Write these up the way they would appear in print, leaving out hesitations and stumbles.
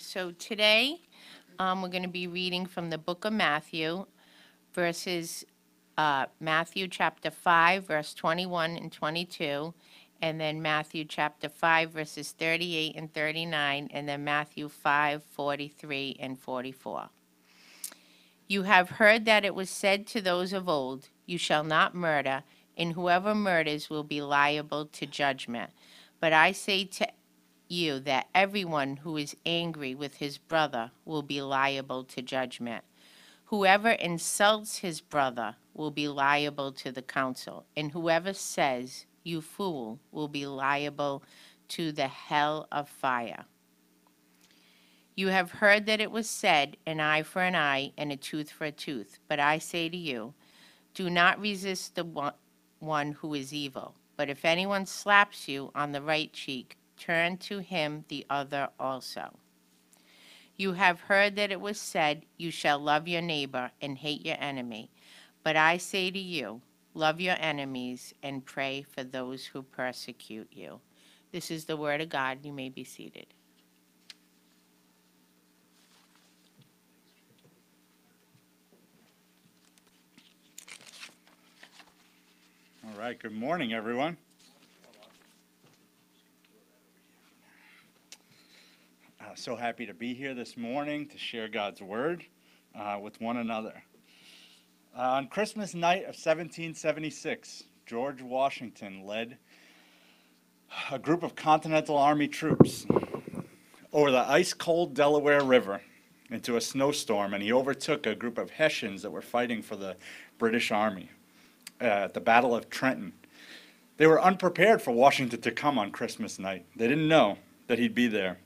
So today we're going to be reading from the book of Matthew, verses Matthew chapter 5, verse 21 and 22, and then Matthew chapter 5, verses 38 and 39, and then Matthew 5, 43 and 44. You have heard that it was said to those of old, you shall not murder, and whoever murders will be liable to judgment. But I say to you that everyone who is angry with his brother will be liable to judgment. Whoever insults his brother will be liable to the council, and whoever says, you fool, will be liable to the hell of fire. You have heard that it was said, an eye for an eye and a tooth for a tooth. But I say to you, do not resist the one who is evil. But if anyone slaps you on the right cheek, turn to him the other also. You have heard that it was said, you shall love your neighbor and hate your enemy. But I say to you, love your enemies and pray for those who persecute you. This is the word of God. You may be seated. All right, good morning, everyone. So happy to be here this morning to share God's word with one another. On Christmas night of 1776, George Washington led a group of Continental Army troops over the ice-cold Delaware River into a snowstorm, and he overtook a group of Hessians that were fighting for the British Army at the Battle of Trenton. They were unprepared for Washington to come on Christmas night. They didn't know that he'd be there.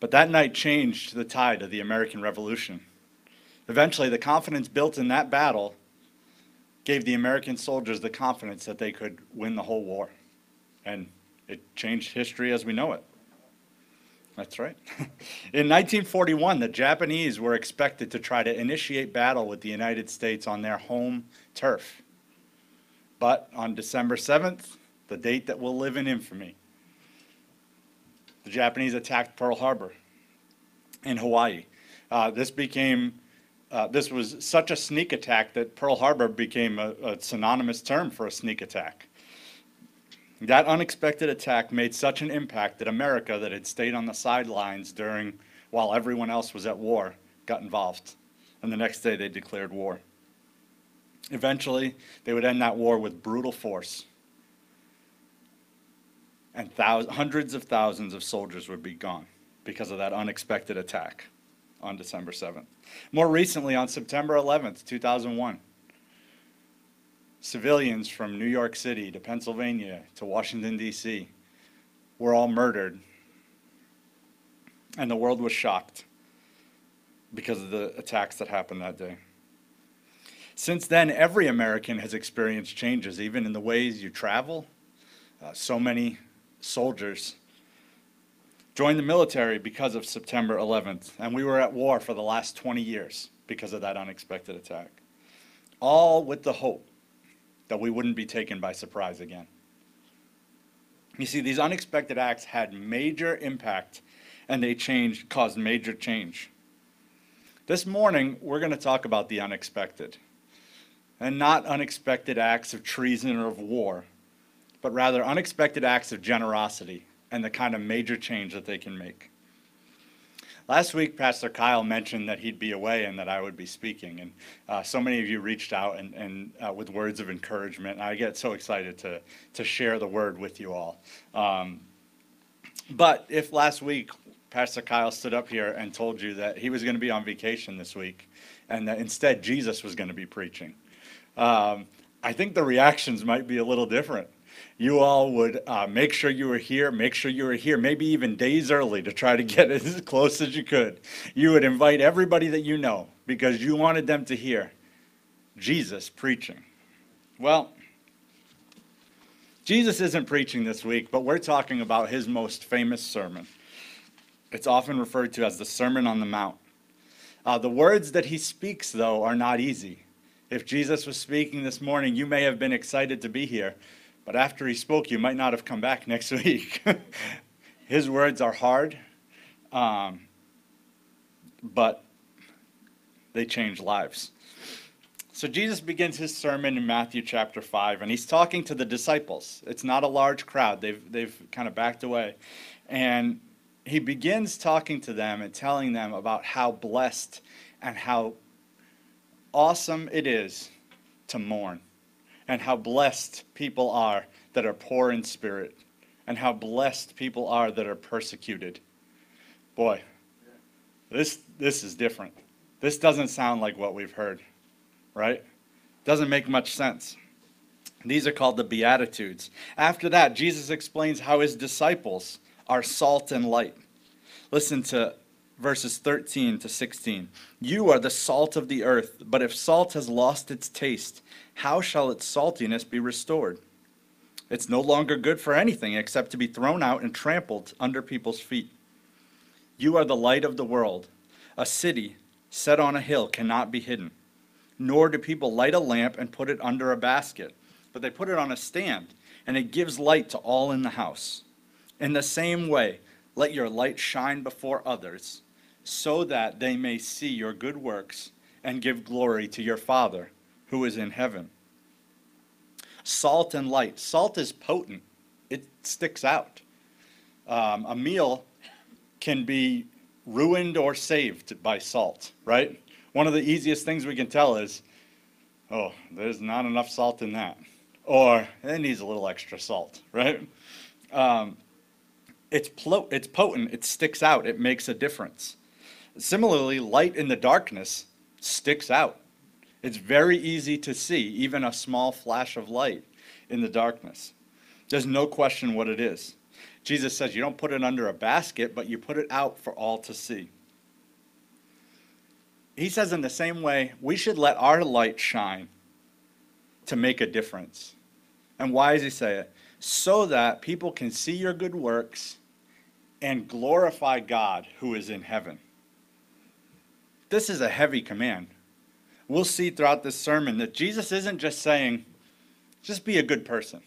But that night changed the tide of the American Revolution. Eventually, the confidence built in that battle gave the American soldiers the confidence that they could win the whole war. And it changed history as we know it. That's right. In 1941, the Japanese were expected to try to initiate battle with the United States on their home turf. But on December 7th, the date that will live in infamy, the Japanese attacked Pearl Harbor in Hawaii. This was such a sneak attack that Pearl Harbor became a synonymous term for a sneak attack. That unexpected attack made such an impact that America, that had stayed on the sidelines while everyone else was at war, got involved. And the next day they declared war. Eventually, they would end that war with brutal force. And hundreds of thousands of soldiers would be gone because of that unexpected attack on December 7th. More recently, on September 11th, 2001, civilians from New York City to Pennsylvania to Washington, D.C. were all murdered. And the world was shocked because of the attacks that happened that day. Since then, every American has experienced changes, even in the ways you travel. So many soldiers joined the military because of September 11th, and we were at war for the last 20 years because of that unexpected attack, all with the hope that we wouldn't be taken by surprise again. You see, these unexpected acts had major impact, and they caused major change. This morning, we're going to talk about the unexpected, and not unexpected acts of treason or of war, but rather unexpected acts of generosity and the kind of major change that they can make. Last week, Pastor Kyle mentioned that he'd be away and that I would be speaking, and so many of you reached out and with words of encouragement. I get so excited to share the word with you all. But if last week Pastor Kyle stood up here and told you that he was going to be on vacation this week and that instead Jesus was going to be preaching, I think the reactions might be a little different. You all would make sure you were here, maybe even days early to try to get as close as you could. You would invite everybody that you know because you wanted them to hear Jesus preaching. Well, Jesus isn't preaching this week, but we're talking about his most famous sermon. It's often referred to as the Sermon on the Mount. The words that he speaks, though, are not easy. If Jesus was speaking this morning, you may have been excited to be here. But after he spoke, you might not have come back next week. His words are hard, But they change lives. So Jesus begins his sermon in Matthew chapter 5, and he's talking to the disciples. It's not a large crowd. They've kind of backed away. And he begins talking to them and telling them about how blessed and how awesome it is to mourn, and how blessed people are that are poor in spirit, and how blessed people are that are persecuted. Boy, this is different. This doesn't sound like what we've heard. Right? Doesn't make much sense. These are called the Beatitudes. After that, Jesus explains how his disciples are salt and light. Listen to verses 13 to 16. You are the salt of the earth, but if salt has lost its taste, how shall its saltiness be restored? It's no longer good for anything except to be thrown out and trampled under people's feet. You are the light of the world. A city set on a hill cannot be hidden. Nor do people light a lamp and put it under a basket, but they put it on a stand, and it gives light to all in the house. In the same way, let your light shine before others, so that they may see your good works and give glory to your Father who is in heaven. Salt and light. Salt is potent. It sticks out. A meal can be ruined or saved by salt, right? One of the easiest things we can tell is, oh, there's not enough salt in that. Or, it needs a little extra salt, right? It's potent. It sticks out. It makes a difference. Similarly, light in the darkness sticks out. It's very easy to see, even a small flash of light in the darkness. There's no question what it is. Jesus says you don't put it under a basket, but you put it out for all to see. He says in the same way, we should let our light shine to make a difference. And why does he say it? So that people can see your good works and glorify God who is in heaven. This is a heavy command. We'll see throughout this sermon that Jesus isn't just saying, just be a good person.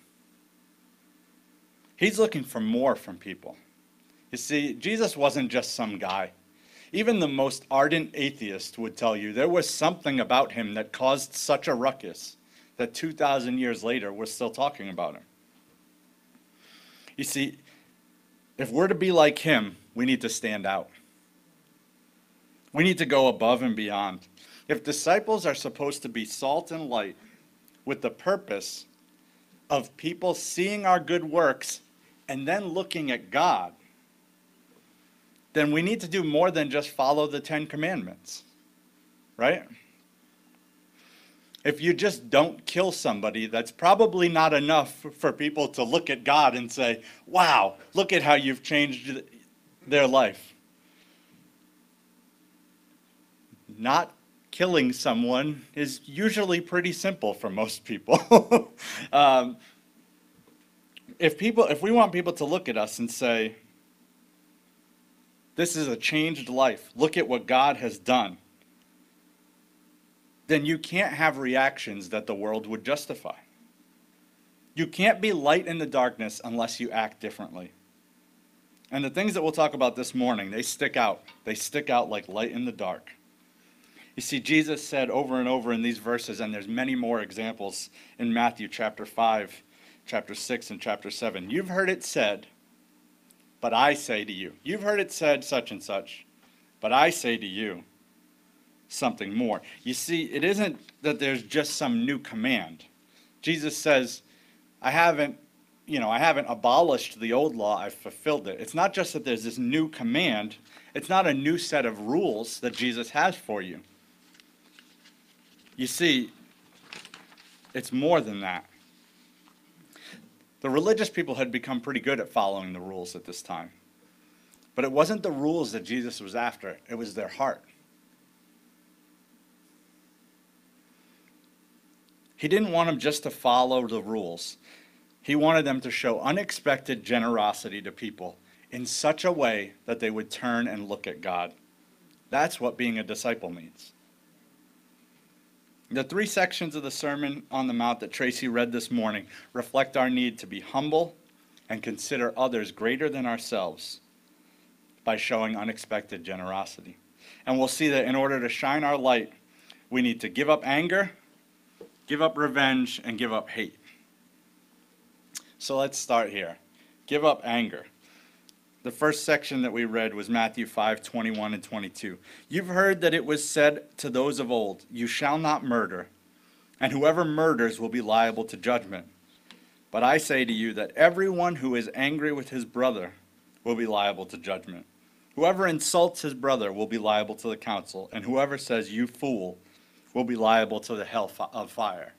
He's looking for more from people. You see, Jesus wasn't just some guy. Even the most ardent atheist would tell you there was something about him that caused such a ruckus that 2,000 years later we're still talking about him. You see, if we're to be like him, we need to stand out. We need to go above and beyond. If disciples are supposed to be salt and light with the purpose of people seeing our good works and then looking at God, then we need to do more than just follow the 10 commandments, right? If you just don't kill somebody, that's probably not enough for people to look at God and say, wow, look at how you've changed their life. Not killing someone is usually pretty simple for most people. If we want people to look at us and say, this is a changed life. Look at what God has done. Then you can't have reactions that the world would justify. You can't be light in the darkness unless you act differently. And the things that we'll talk about this morning, they stick out. They stick out like light in the dark. You see, Jesus said over and over in these verses, and there's many more examples in Matthew chapter 5, chapter 6, and chapter 7. You've heard it said, but I say to you. You've heard it said such and such, but I say to you something more. You see, it isn't that there's just some new command. Jesus says, I haven't abolished the old law, I've fulfilled it. It's not just that there's this new command. It's not a new set of rules that Jesus has for you. You see, it's more than that. The religious people had become pretty good at following the rules at this time. But it wasn't the rules that Jesus was after. It was their heart. He didn't want them just to follow the rules. He wanted them to show unexpected generosity to people in such a way that they would turn and look at God. That's what being a disciple means. The three sections of the Sermon on the Mount that Tracy read this morning reflect our need to be humble and consider others greater than ourselves, by showing unexpected generosity. And we'll see that in order to shine our light, we need to give up anger, give up revenge, and give up hate. So let's start here. Give up anger. The first section that we read was Matthew 5:21 and 22. You've heard that it was said to those of old, you shall not murder, and whoever murders will be liable to judgment. But I say to you that everyone who is angry with his brother will be liable to judgment. Whoever insults his brother will be liable to the council, and whoever says, you fool, will be liable to the hell of fire.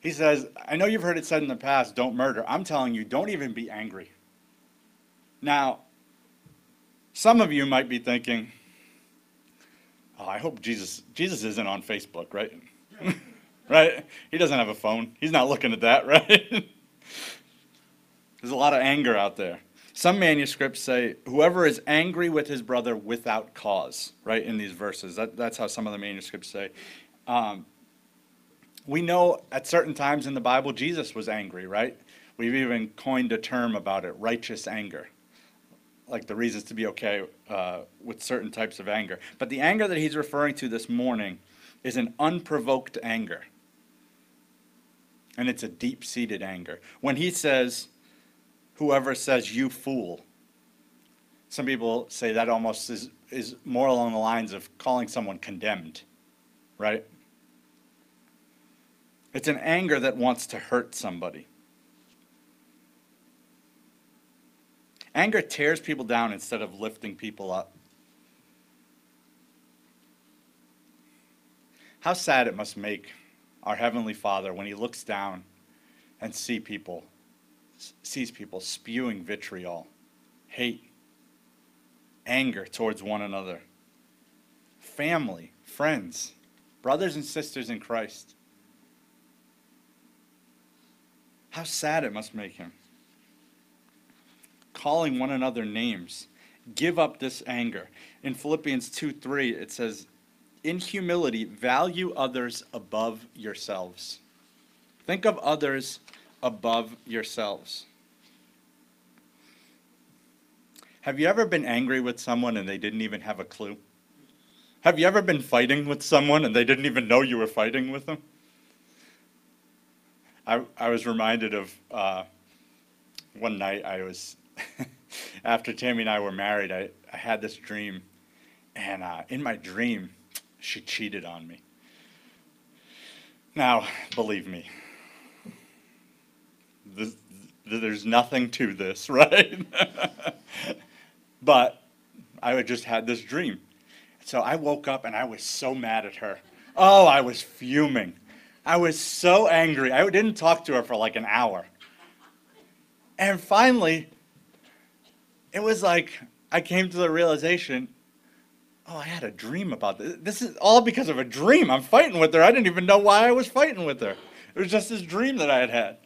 He says, I know you've heard it said in the past, don't murder. I'm telling you, don't even be angry. Now, some of you might be thinking, oh, I hope Jesus isn't on Facebook, right? Right? He doesn't have a phone. He's not looking at that, right? There's a lot of anger out there. Some manuscripts say, whoever is angry with his brother without cause, right, in these verses. That's how some of the manuscripts say. We know at certain times in the Bible, Jesus was angry, right? We've even coined a term about it, righteous anger, like the reasons to be okay with certain types of anger. But the anger that he's referring to this morning is an unprovoked anger, and it's a deep-seated anger. When he says, whoever says, you fool. Some people say that almost is more along the lines of calling someone condemned, right? It's an anger that wants to hurt somebody. Anger tears people down instead of lifting people up. How sad it must make our Heavenly Father when he looks down and sees people spewing vitriol, hate, anger towards one another, family, friends, brothers and sisters in Christ. How sad it must make him. Calling one another names. Give up this anger. In Philippians 2:3, it says, in humility, value others above yourselves. Think of others above yourselves. Have you ever been angry with someone and they didn't even have a clue? Have you ever been fighting with someone and they didn't even know you were fighting with them? I was reminded of one night I was, after Tammy and I were married, I had this dream, and in my dream, she cheated on me. Now, believe me, there's nothing to this, right? But I just had this dream. So I woke up and I was so mad at her. Oh, I was fuming. I was so angry. I didn't talk to her for like an hour. And finally, it was like I came to the realization, oh, I had a dream about this. This is all because of a dream. I'm fighting with her. I didn't even know why I was fighting with her. It was just this dream that I had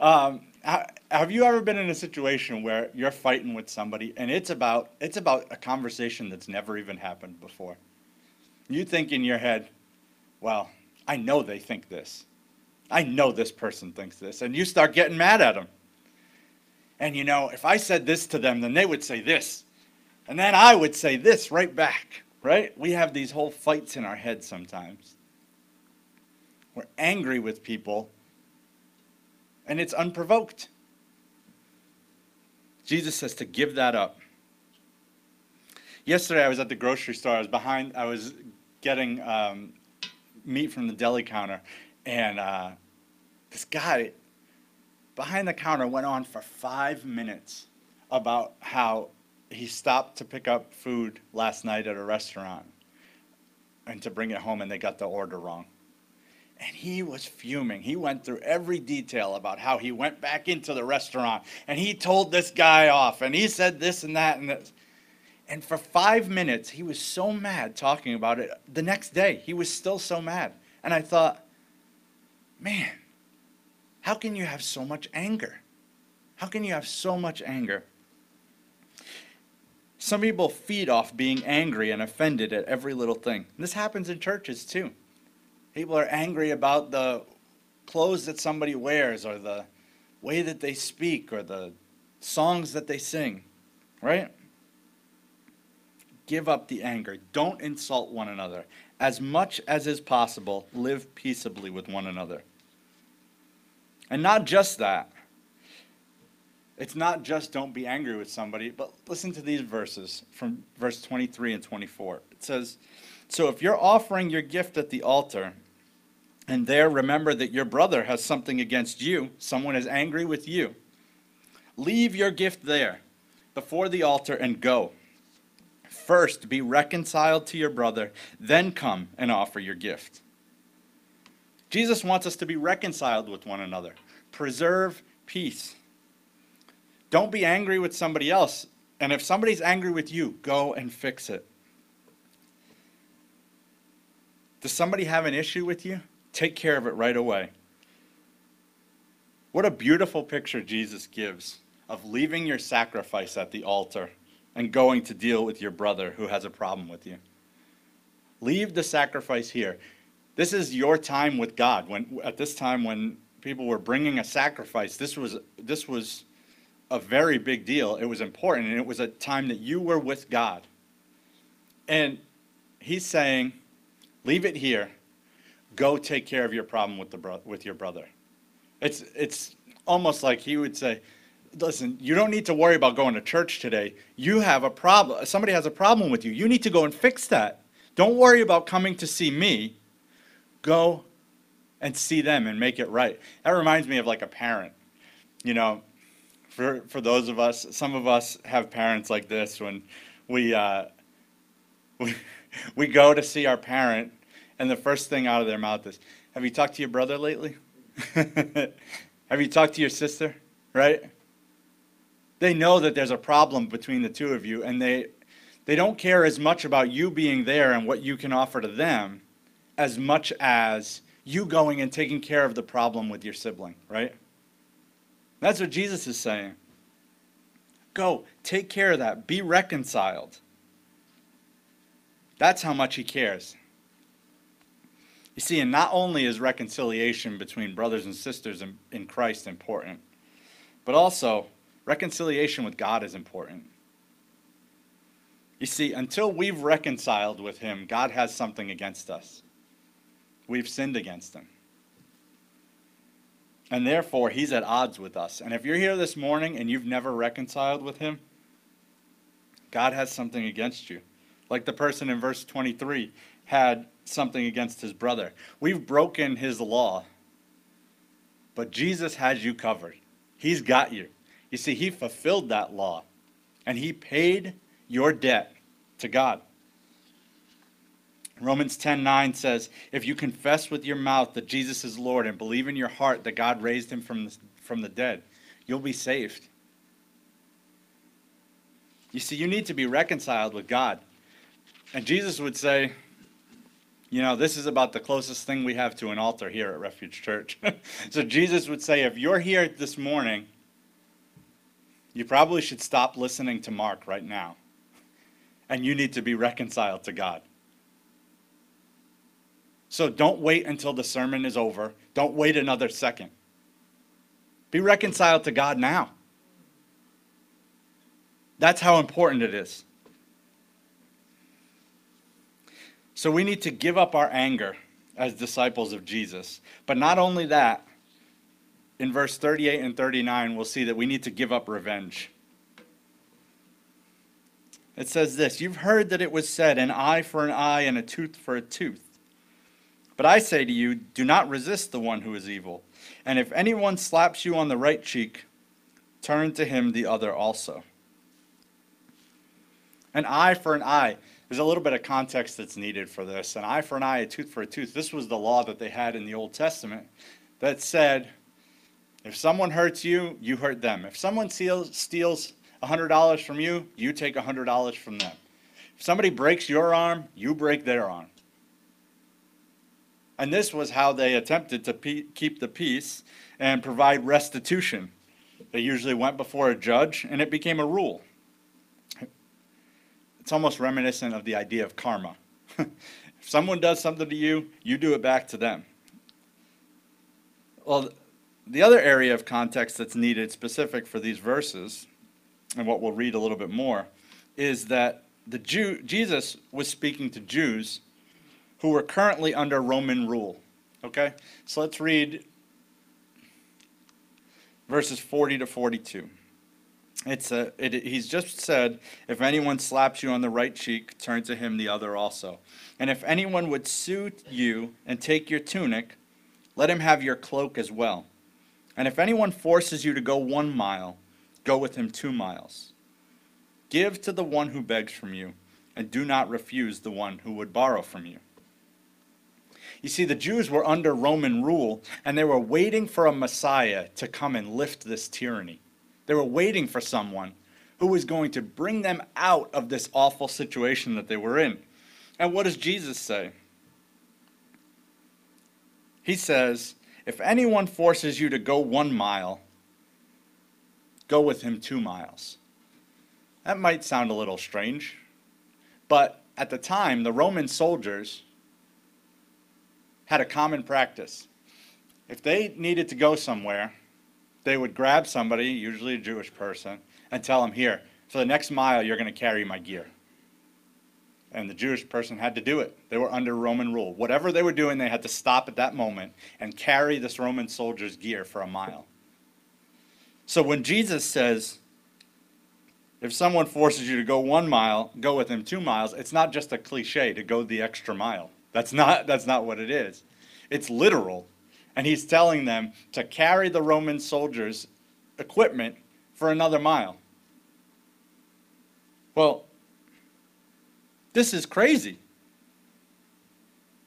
had. Have you ever been in a situation where you're fighting with somebody and it's about a conversation that's never even happened before? You think in your head, well, I know they think this. I know this person thinks this. And you start getting mad at them. And you know, if I said this to them, then they would say this. And then I would say this right back, right? We have these whole fights in our head sometimes. We're angry with people. And it's unprovoked. Jesus says to give that up. Yesterday I was at the grocery store. I was getting meat from the deli counter, and this guy behind the counter went on for 5 minutes about how he stopped to pick up food last night at a restaurant and to bring it home, and they got the order wrong. And he was fuming. He went through every detail about how he went back into the restaurant and he told this guy off and he said this and that and this. And for 5 minutes, he was so mad talking about it. The next day, he was still so mad. And I thought, man, how can you have so much anger? How can you have so much anger? Some people feed off being angry and offended at every little thing. And this happens in churches too. People are angry about the clothes that somebody wears or the way that they speak or the songs that they sing. right? Give up the anger. Don't insult one another. As much as is possible, live peaceably with one another. And not just that. It's not just don't be angry with somebody, but listen to these verses from verse 23 and 24. It says, so if you're offering your gift at the altar, and there remember that your brother has something against you, someone is angry with you, leave your gift there before the altar and go. First be reconciled to your brother, then come and offer your gift. Jesus wants us to be reconciled with one another. Preserve peace. Don't be angry with somebody else. And if somebody's angry with you, go and fix it. Does somebody have an issue with you? Take care of it right away. What a beautiful picture Jesus gives of leaving your sacrifice at the altar and going to deal with your brother who has a problem with you. Leave the sacrifice here. This is your time with God. At this time when people were bringing a sacrifice, this was a very big deal. It was important, and it was a time that you were with God. And he's saying, leave it here. Go take care of your problem with your brother. It's almost like he would say, listen, you don't need to worry about going to church today. You have a problem. Somebody has a problem with you. You need to go and fix that. Don't worry about coming to see me. Go and see them and make it right. That reminds me of like a parent, you know. For those of us, some of us have parents like this. When we go to see our parent, and the first thing out of their mouth is, "Have you talked to your brother lately? Have you talked to your sister?" Right? They know that there's a problem between the two of you, and they don't care as much about you being there and what you can offer to them, as much as you going and taking care of the problem with your sibling. Right? That's what Jesus is saying. Go, take care of that. Be reconciled. That's how much he cares. You see, and not only is reconciliation between brothers and sisters in Christ important, but also reconciliation with God is important. You see, until we've reconciled with him, God has something against us. We've sinned against him. And therefore, he's at odds with us. And if you're here this morning and you've never reconciled with him, God has something against you. Like the person in verse 23 had something against his brother. We've broken his law, but Jesus has you covered. He's got you. You see, he fulfilled that law, and he paid your debt to God. Romans 10:9 says, if you confess with your mouth that Jesus is Lord and believe in your heart that God raised him from the dead, you'll be saved. You see, you need to be reconciled with God. And Jesus would say, you know, this is about the closest thing we have to an altar here at Refuge Church. So Jesus would say, if you're here this morning, you probably should stop listening to Mark right now. And you need to be reconciled to God. So don't wait until the sermon is over. Don't wait another second. Be reconciled to God now. That's how important it is. So we need to give up our anger as disciples of Jesus. But not only that, in verse 38 and 39, we'll see that we need to give up revenge. It says this, you've heard that it was said, an eye for an eye and a tooth for a tooth. But I say to you, do not resist the one who is evil. And if anyone slaps you on the right cheek, turn to him the other also. An eye for an eye. There's a little bit of context that's needed for this. An eye for an eye, a tooth for a tooth. This was the law that they had in the Old Testament that said, if someone hurts you, you hurt them. If someone steals $100 from you, you take $100 from them. If somebody breaks your arm, you break their arm. And this was how they attempted to keep the peace and provide restitution. They usually went before a judge, and it became a rule. It's almost reminiscent of the idea of karma. If someone does something to you, you do it back to them. Well, the other area of context that's needed specific for these verses and what we'll read a little bit more, is that Jesus was speaking to Jews who were currently under Roman rule. Okay? So let's read verses 40 to 42. He's just said, if anyone slaps you on the right cheek, turn to him the other also. And if anyone would sue you and take your tunic, let him have your cloak as well. And if anyone forces you to go 1 mile, go with him 2 miles. Give to the one who begs from you, and do not refuse the one who would borrow from you. You see, the Jews were under Roman rule, and they were waiting for a Messiah to come and lift this tyranny. They were waiting for someone who was going to bring them out of this awful situation that they were in. And what does Jesus say? He says, if anyone forces you to go 1 mile, go with him 2 miles. That might sound a little strange, but at the time, the Roman soldiers had a common practice. If they needed to go somewhere, they would grab somebody, usually a Jewish person, and tell them, here, for the next mile, you're going to carry my gear. And the Jewish person had to do it. They were under Roman rule. Whatever they were doing, they had to stop at that moment and carry this Roman soldier's gear for a mile. So when Jesus says, if someone forces you to go 1 mile, go with him 2 miles, it's not just a cliche to go the extra mile. That's not what it is. It's literal. And he's telling them to carry the Roman soldiers' equipment for another mile. Well, this is crazy.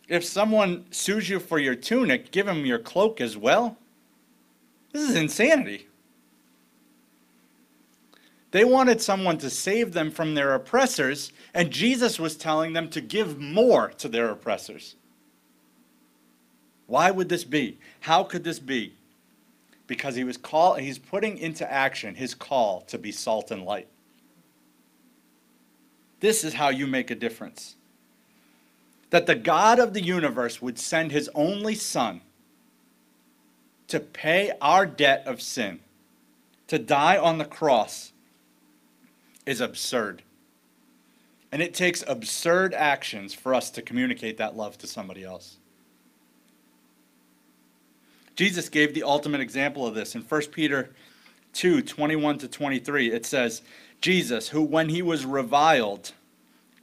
If someone sues you for your tunic, give him your cloak as well. This is insanity. They wanted someone to save them from their oppressors, and Jesus was telling them to give more to their oppressors. Why would this be? How could this be? Because he's putting into action his call to be salt and light. This is how you make a difference. That the God of the universe would send his only son to pay our debt of sin, to die on the cross, is absurd. And it takes absurd actions for us to communicate that love to somebody else. Jesus gave the ultimate example of this. In 1 Peter 2, 21 to 23, it says, Jesus, who when he was reviled,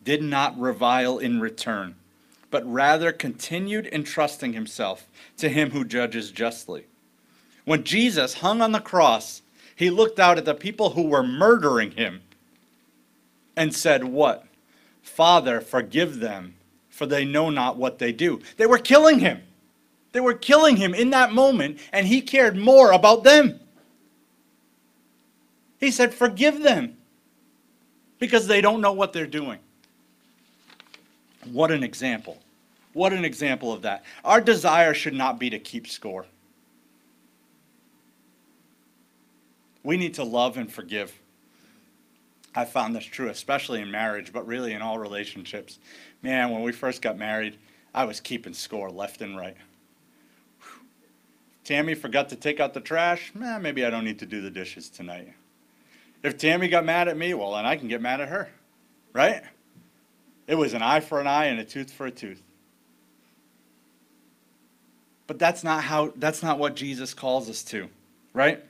did not revile in return, but rather continued entrusting himself to him who judges justly. When Jesus hung on the cross, he looked out at the people who were murdering him and said what? Father, forgive them, for they know not what they do. They were killing him. They were killing him in that moment, and he cared more about them. He said, forgive them, because they don't know what they're doing. What an example. What an example of that. Our desire should not be to keep score. We need to love and forgive. I found this true, especially in marriage, but really in all relationships. Man, when we first got married, I was keeping score left and right. Tammy forgot to take out the trash, maybe I don't need to do the dishes tonight. If Tammy got mad at me, well, then I can get mad at her, right? It was an eye for an eye and a tooth for a tooth. But that's not what Jesus calls us to, right?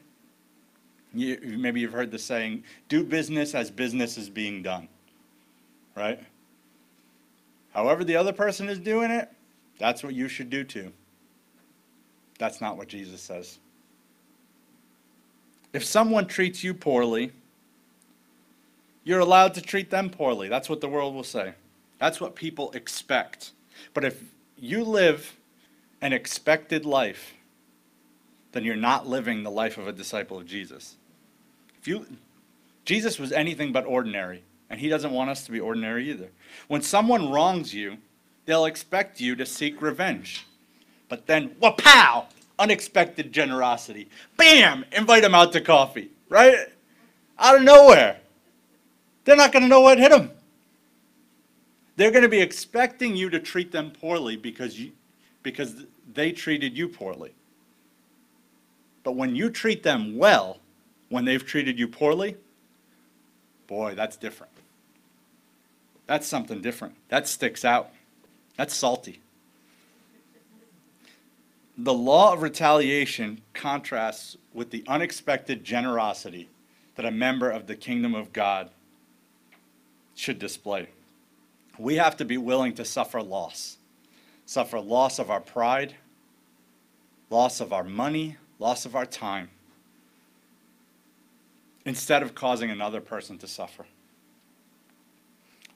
Maybe you've heard the saying, do business as business is being done, right? However the other person is doing it, that's what you should do too. That's not what Jesus says. If someone treats you poorly, you're allowed to treat them poorly. That's what the world will say. That's what people expect. But if you live an expected life, then you're not living the life of a disciple of Jesus. Jesus was anything but ordinary, and he doesn't want us to be ordinary either. When someone wrongs you, they'll expect you to seek revenge. But then, wha-pow, unexpected generosity. Bam, invite them out to coffee, right? Out of nowhere. They're not going to know what hit them. They're going to be expecting you to treat them poorly because they treated you poorly. But when you treat them well, when they've treated you poorly, Boy, that's different. That's something different. That sticks out. That's salty. The law of retaliation contrasts with the unexpected generosity that a member of the kingdom of God should display. We have to be willing to suffer loss of our pride, loss of our money, loss of our time, instead of causing another person to suffer.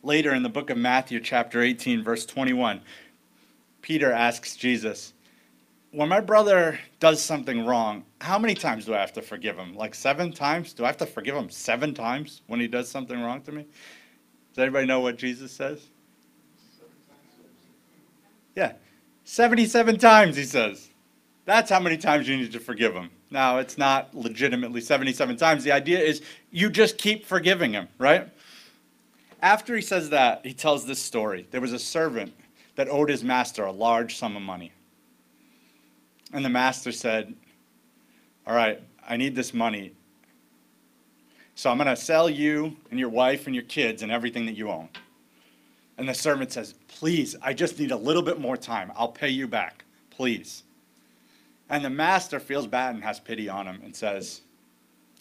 Later in the book of Matthew, chapter 18, verse 21, Peter asks Jesus, when my brother does something wrong, how many times do I have to forgive him? Like 7 times? Do I have to forgive him 7 times when he does something wrong to me? Does anybody know what Jesus says? Yeah, 77 times, he says. That's how many times you need to forgive him. Now, it's not legitimately 77 times. The idea is you just keep forgiving him, right? After he says that, he tells this story. There was a servant that owed his master a large sum of money. And the master said, all right, I need this money. So I'm going to sell you and your wife and your kids and everything that you own. And the servant says, please, I just need a little bit more time. I'll pay you back, please. And the master feels bad and has pity on him and says,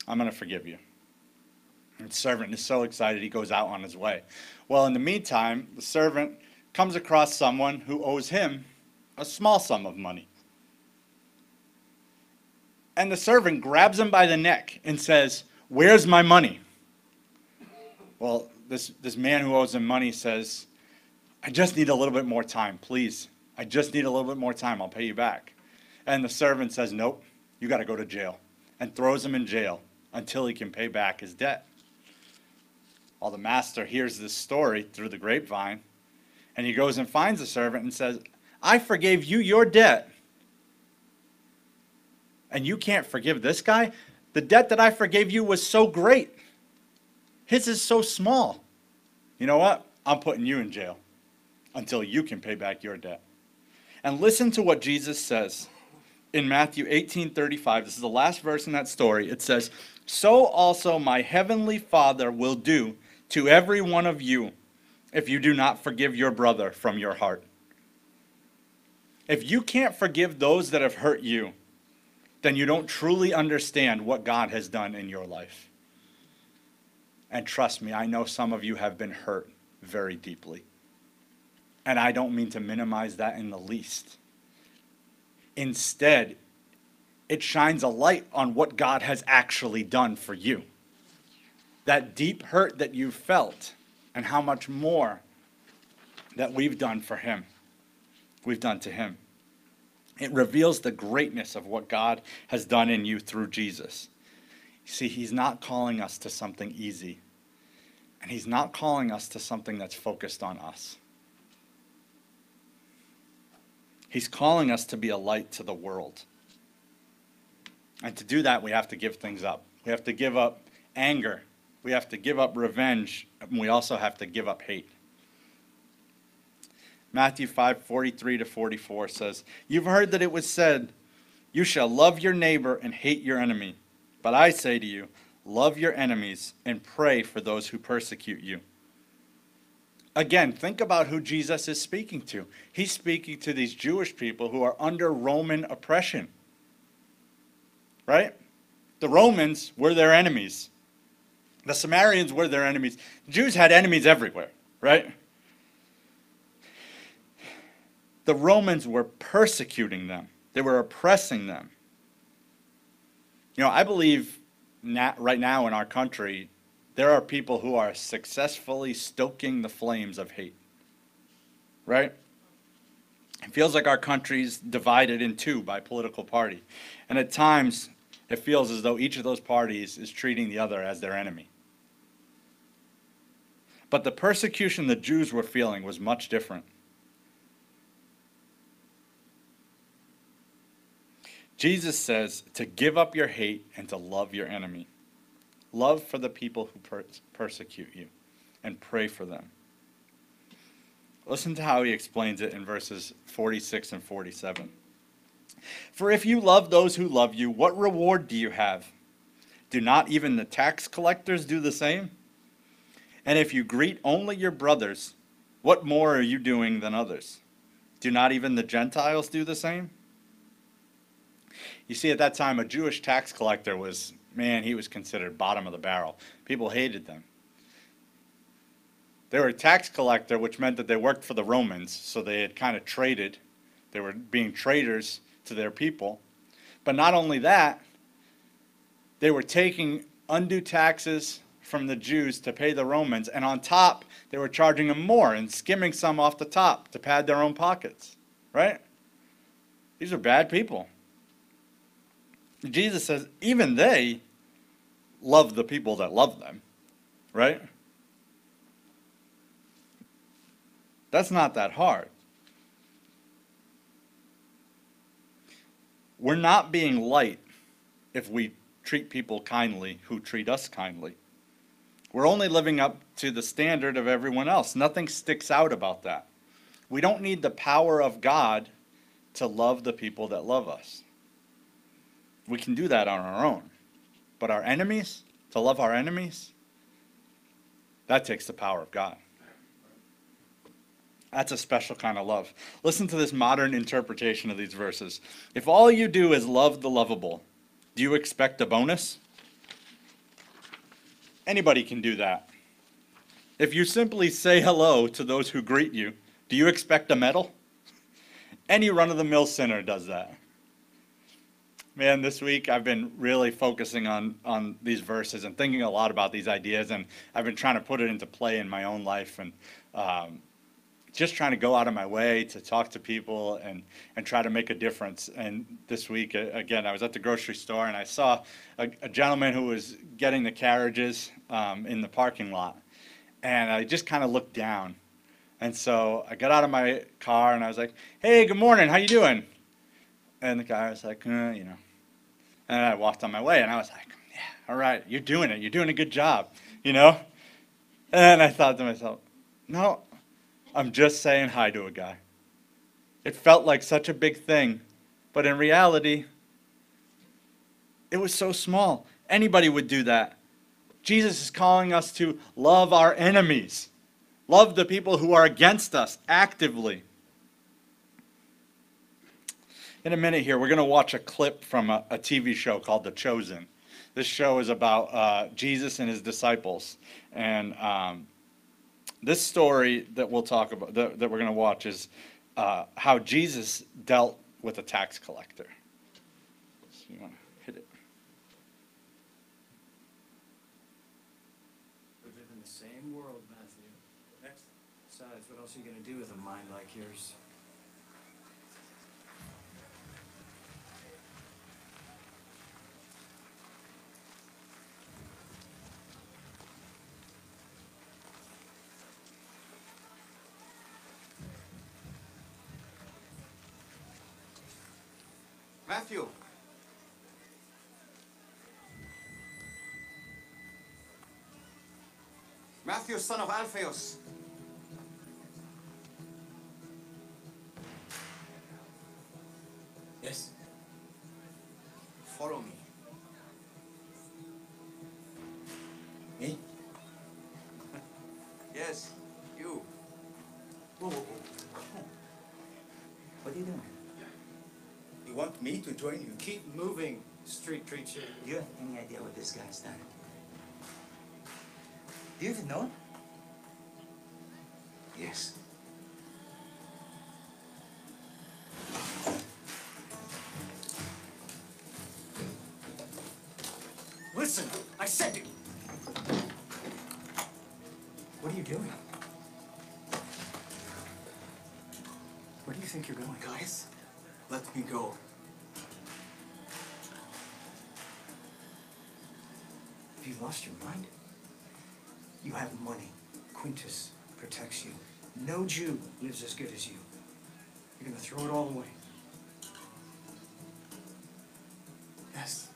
I'm going to forgive you. And the servant is so excited he goes out on his way. Well, in the meantime, the servant comes across someone who owes him a small sum of money. And the servant grabs him by the neck and says, where's my money? Well, this man who owes him money says, I just need a little bit more time, please. I just need a little bit more time. I'll pay you back. And the servant says, nope, you got to go to jail, and throws him in jail until he can pay back his debt. Well, the master hears this story through the grapevine, and he goes and finds the servant and says, I forgave you your debt, and you can't forgive this guy? The debt that I forgave you was so great. His is so small. You know what? I'm putting you in jail until you can pay back your debt. And listen to what Jesus says in Matthew 18:35. This is the last verse in that story. It says, so also my heavenly Father will do to every one of you if you do not forgive your brother from your heart. If you can't forgive those that have hurt you, then you don't truly understand what God has done in your life. And trust me, I know some of you have been hurt very deeply. And I don't mean to minimize that in the least. Instead, it shines a light on what God has actually done for you. That deep hurt that you felt, and how much more that we've done for him, we've done to him. It reveals the greatness of what God has done in you through Jesus. See, he's not calling us to something easy. And he's not calling us to something that's focused on us. He's calling us to be a light to the world. And to do that, we have to give things up. We have to give up anger. We have to give up revenge. And we also have to give up hate. Matthew 5:43-44 says, you've heard that it was said, you shall love your neighbor and hate your enemy. But I say to you, love your enemies and pray for those who persecute you. Again, think about who Jesus is speaking to. He's speaking to these Jewish people who are under Roman oppression. Right? The Romans were their enemies. The Samaritans were their enemies. Jews had enemies everywhere, right? The Romans were persecuting them. They were oppressing them. You know, I believe right now in our country, there are people who are successfully stoking the flames of hate. Right? It feels like our country's divided in two by political party. And at times, it feels as though each of those parties is treating the other as their enemy. But the persecution the Jews were feeling was much different. Jesus says to give up your hate and to love your enemy. Love for the people who persecute you and pray for them. Listen to how he explains it in verses 46 and 47. For if you love those who love you, what reward do you have? Do not even the tax collectors do the same? And if you greet only your brothers, what more are you doing than others? Do not even the Gentiles do the same? You see, at that time, a Jewish tax collector was, man, he was considered bottom of the barrel. People hated them. They were a tax collector, which meant that they worked for the Romans, so they had kind of traded. They were being traitors to their people. But not only that, they were taking undue taxes from the Jews to pay the Romans, and on top, they were charging them more and skimming some off the top to pad their own pockets, right? These are bad people. Jesus says, even they love the people that love them, right? That's not that hard. We're not being light if we treat people kindly who treat us kindly. We're only living up to the standard of everyone else. Nothing sticks out about that. We don't need the power of God to love the people that love us. We can do that on our own. But our enemies, to love our enemies, that takes the power of God. That's a special kind of love. Listen to this modern interpretation of these verses. If all you do is love the lovable, do you expect a bonus? Anybody can do that. If you simply say hello to those who greet you, do you expect a medal? Any run-of-the-mill sinner does that. Man, this week I've been really focusing on these verses and thinking a lot about these ideas, and I've been trying to put it into play in my own life, and just trying to go out of my way to talk to people and try to make a difference. And this week, again, I was at the grocery store and I saw a gentleman who was getting the carriages in the parking lot. And I just kind of looked down. And so I got out of my car and I was like, hey, good morning, how you doing? And the guy was like, you know. And I walked on my way and I was like, yeah, all right, you're doing it. You're doing a good job, you know. And I thought to myself, no, I'm just saying hi to a guy. It felt like such a big thing, but in reality, it was so small. Anybody would do that. Jesus is calling us to love our enemies, love the people who are against us actively. In a minute here, we're going to watch a clip from a TV show called The Chosen. This show is about Jesus and his disciples, and this story that we'll talk about, that we're going to watch, is how Jesus dealt with a tax collector. So you want to hit it? We live in the same world, Matthew. Next. Besides, what else are you going to do with a mind like yours? Matthew. Matthew, son of Alphaeus. Yes. Follow me. Me? Yes, you. Whoa, whoa, whoa. What are you doing? Want me to join you? Keep moving, street preacher. You have any idea what this guy's done? Do you even know him? Yes. Listen, I said it. What are you doing? Where do you think you're going, guys? Let me go. You lost your mind? You have money. Quintus protects you. No Jew lives as good as you. You're going to throw it all away. Yes.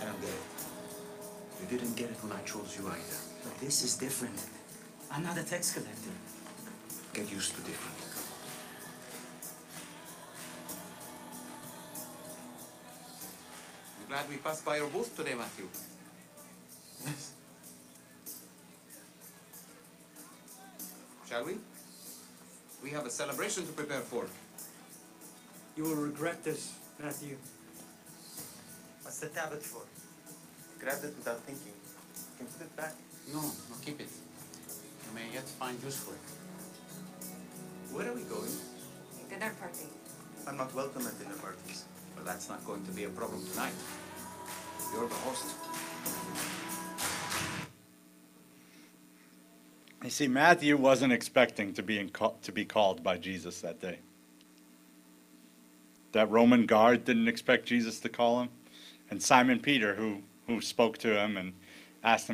I don't get it. You didn't get it when I chose you either. But this is different. I'm not a tax collector. get used to different. I'm glad we passed by your booth today, Matthew. Yes. Shall we? We have a celebration to prepare for. You will regret this, Matthew. What's the tablet for? Grabbed it without thinking. You can put it back. No, no, keep it. You may yet find use for it. Where are we going? A dinner party. I'm not welcome at dinner parties. Well, that's not going to be a problem tonight. You're the host. You see, Matthew wasn't expecting to be called by Jesus that day. That Roman guard didn't expect Jesus to call him. And Simon Peter, who spoke to him and asked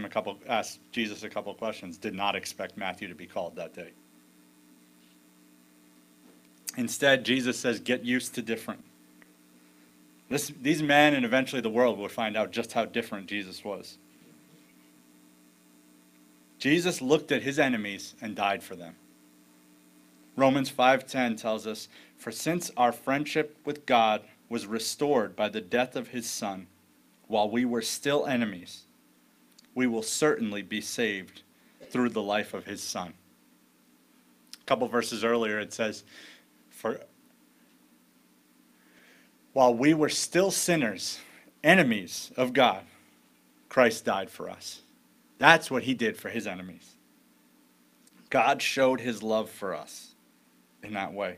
Jesus a couple of questions, did not expect Matthew to be called that day. Instead, Jesus says, get used to different. These men and eventually the world will find out just how different Jesus was. Jesus looked at his enemies and died for them. Romans 5:10 tells us, for since our friendship with God was restored by the death of his Son, while we were still enemies, we will certainly be saved through the life of his Son. A couple verses earlier it says, for while we were still sinners, enemies of God, Christ died for us. That's what he did for his enemies. God showed his love for us in that way.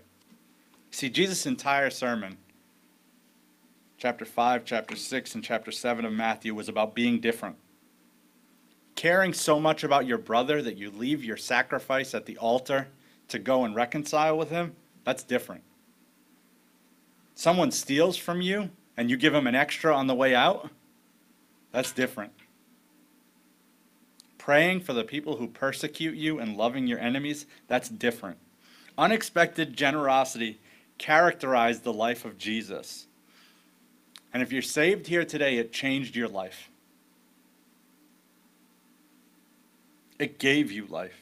See, Jesus' entire sermon, chapter 5, chapter 6, and chapter 7 of Matthew, was about being different. Caring so much about your brother that you leave your sacrifice at the altar to go and reconcile with him, that's different. Someone steals from you and you give him an extra on the way out, that's different. Praying for the people who persecute you and loving your enemies, that's different. Unexpected generosity characterized the life of Jesus. And if you're saved here today, it changed your life. It gave you life.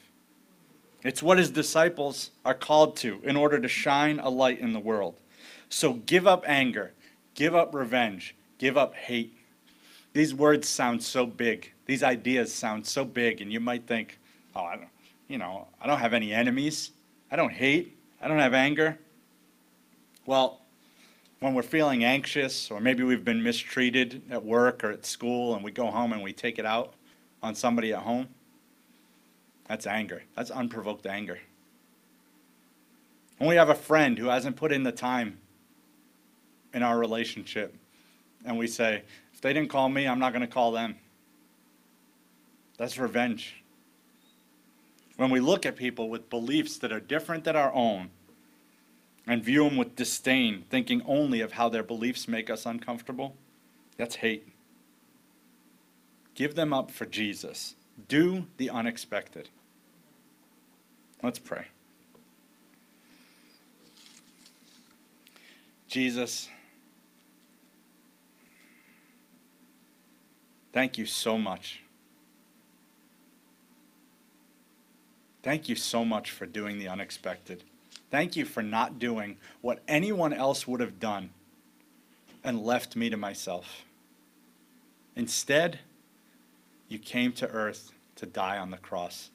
It's what his disciples are called to in order to shine a light in the world. So give up anger, give up revenge, give up hate. These words sound so big. These ideas sound so big, and you might think, oh, I don't have any enemies. I don't hate. I don't have anger. Well, when we're feeling anxious, or maybe we've been mistreated at work or at school, and we go home and we take it out on somebody at home, that's anger. That's unprovoked anger. When we have a friend who hasn't put in the time in our relationship, and we say, if they didn't call me, I'm not going to call them. That's revenge. When we look at people with beliefs that are different than our own and view them with disdain, thinking only of how their beliefs make us uncomfortable, that's hate. Give them up for Jesus. Do the unexpected. Let's pray. Jesus, thank you so much. Thank you so much for doing the unexpected. Thank you for not doing what anyone else would have done and left me to myself. Instead, you came to earth to die on the cross,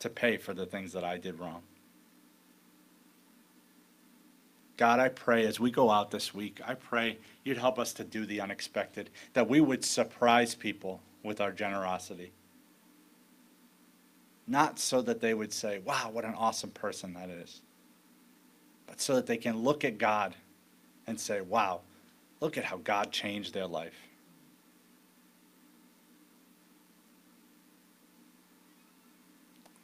to pay for the things that I did wrong. God, I pray as we go out this week, I pray you'd help us to do the unexpected, that we would surprise people with our generosity. Not so that they would say, wow, what an awesome person that is, but so that they can look at God and say, wow, look at how God changed their life.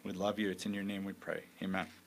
We love you. It's in your name we pray. Amen.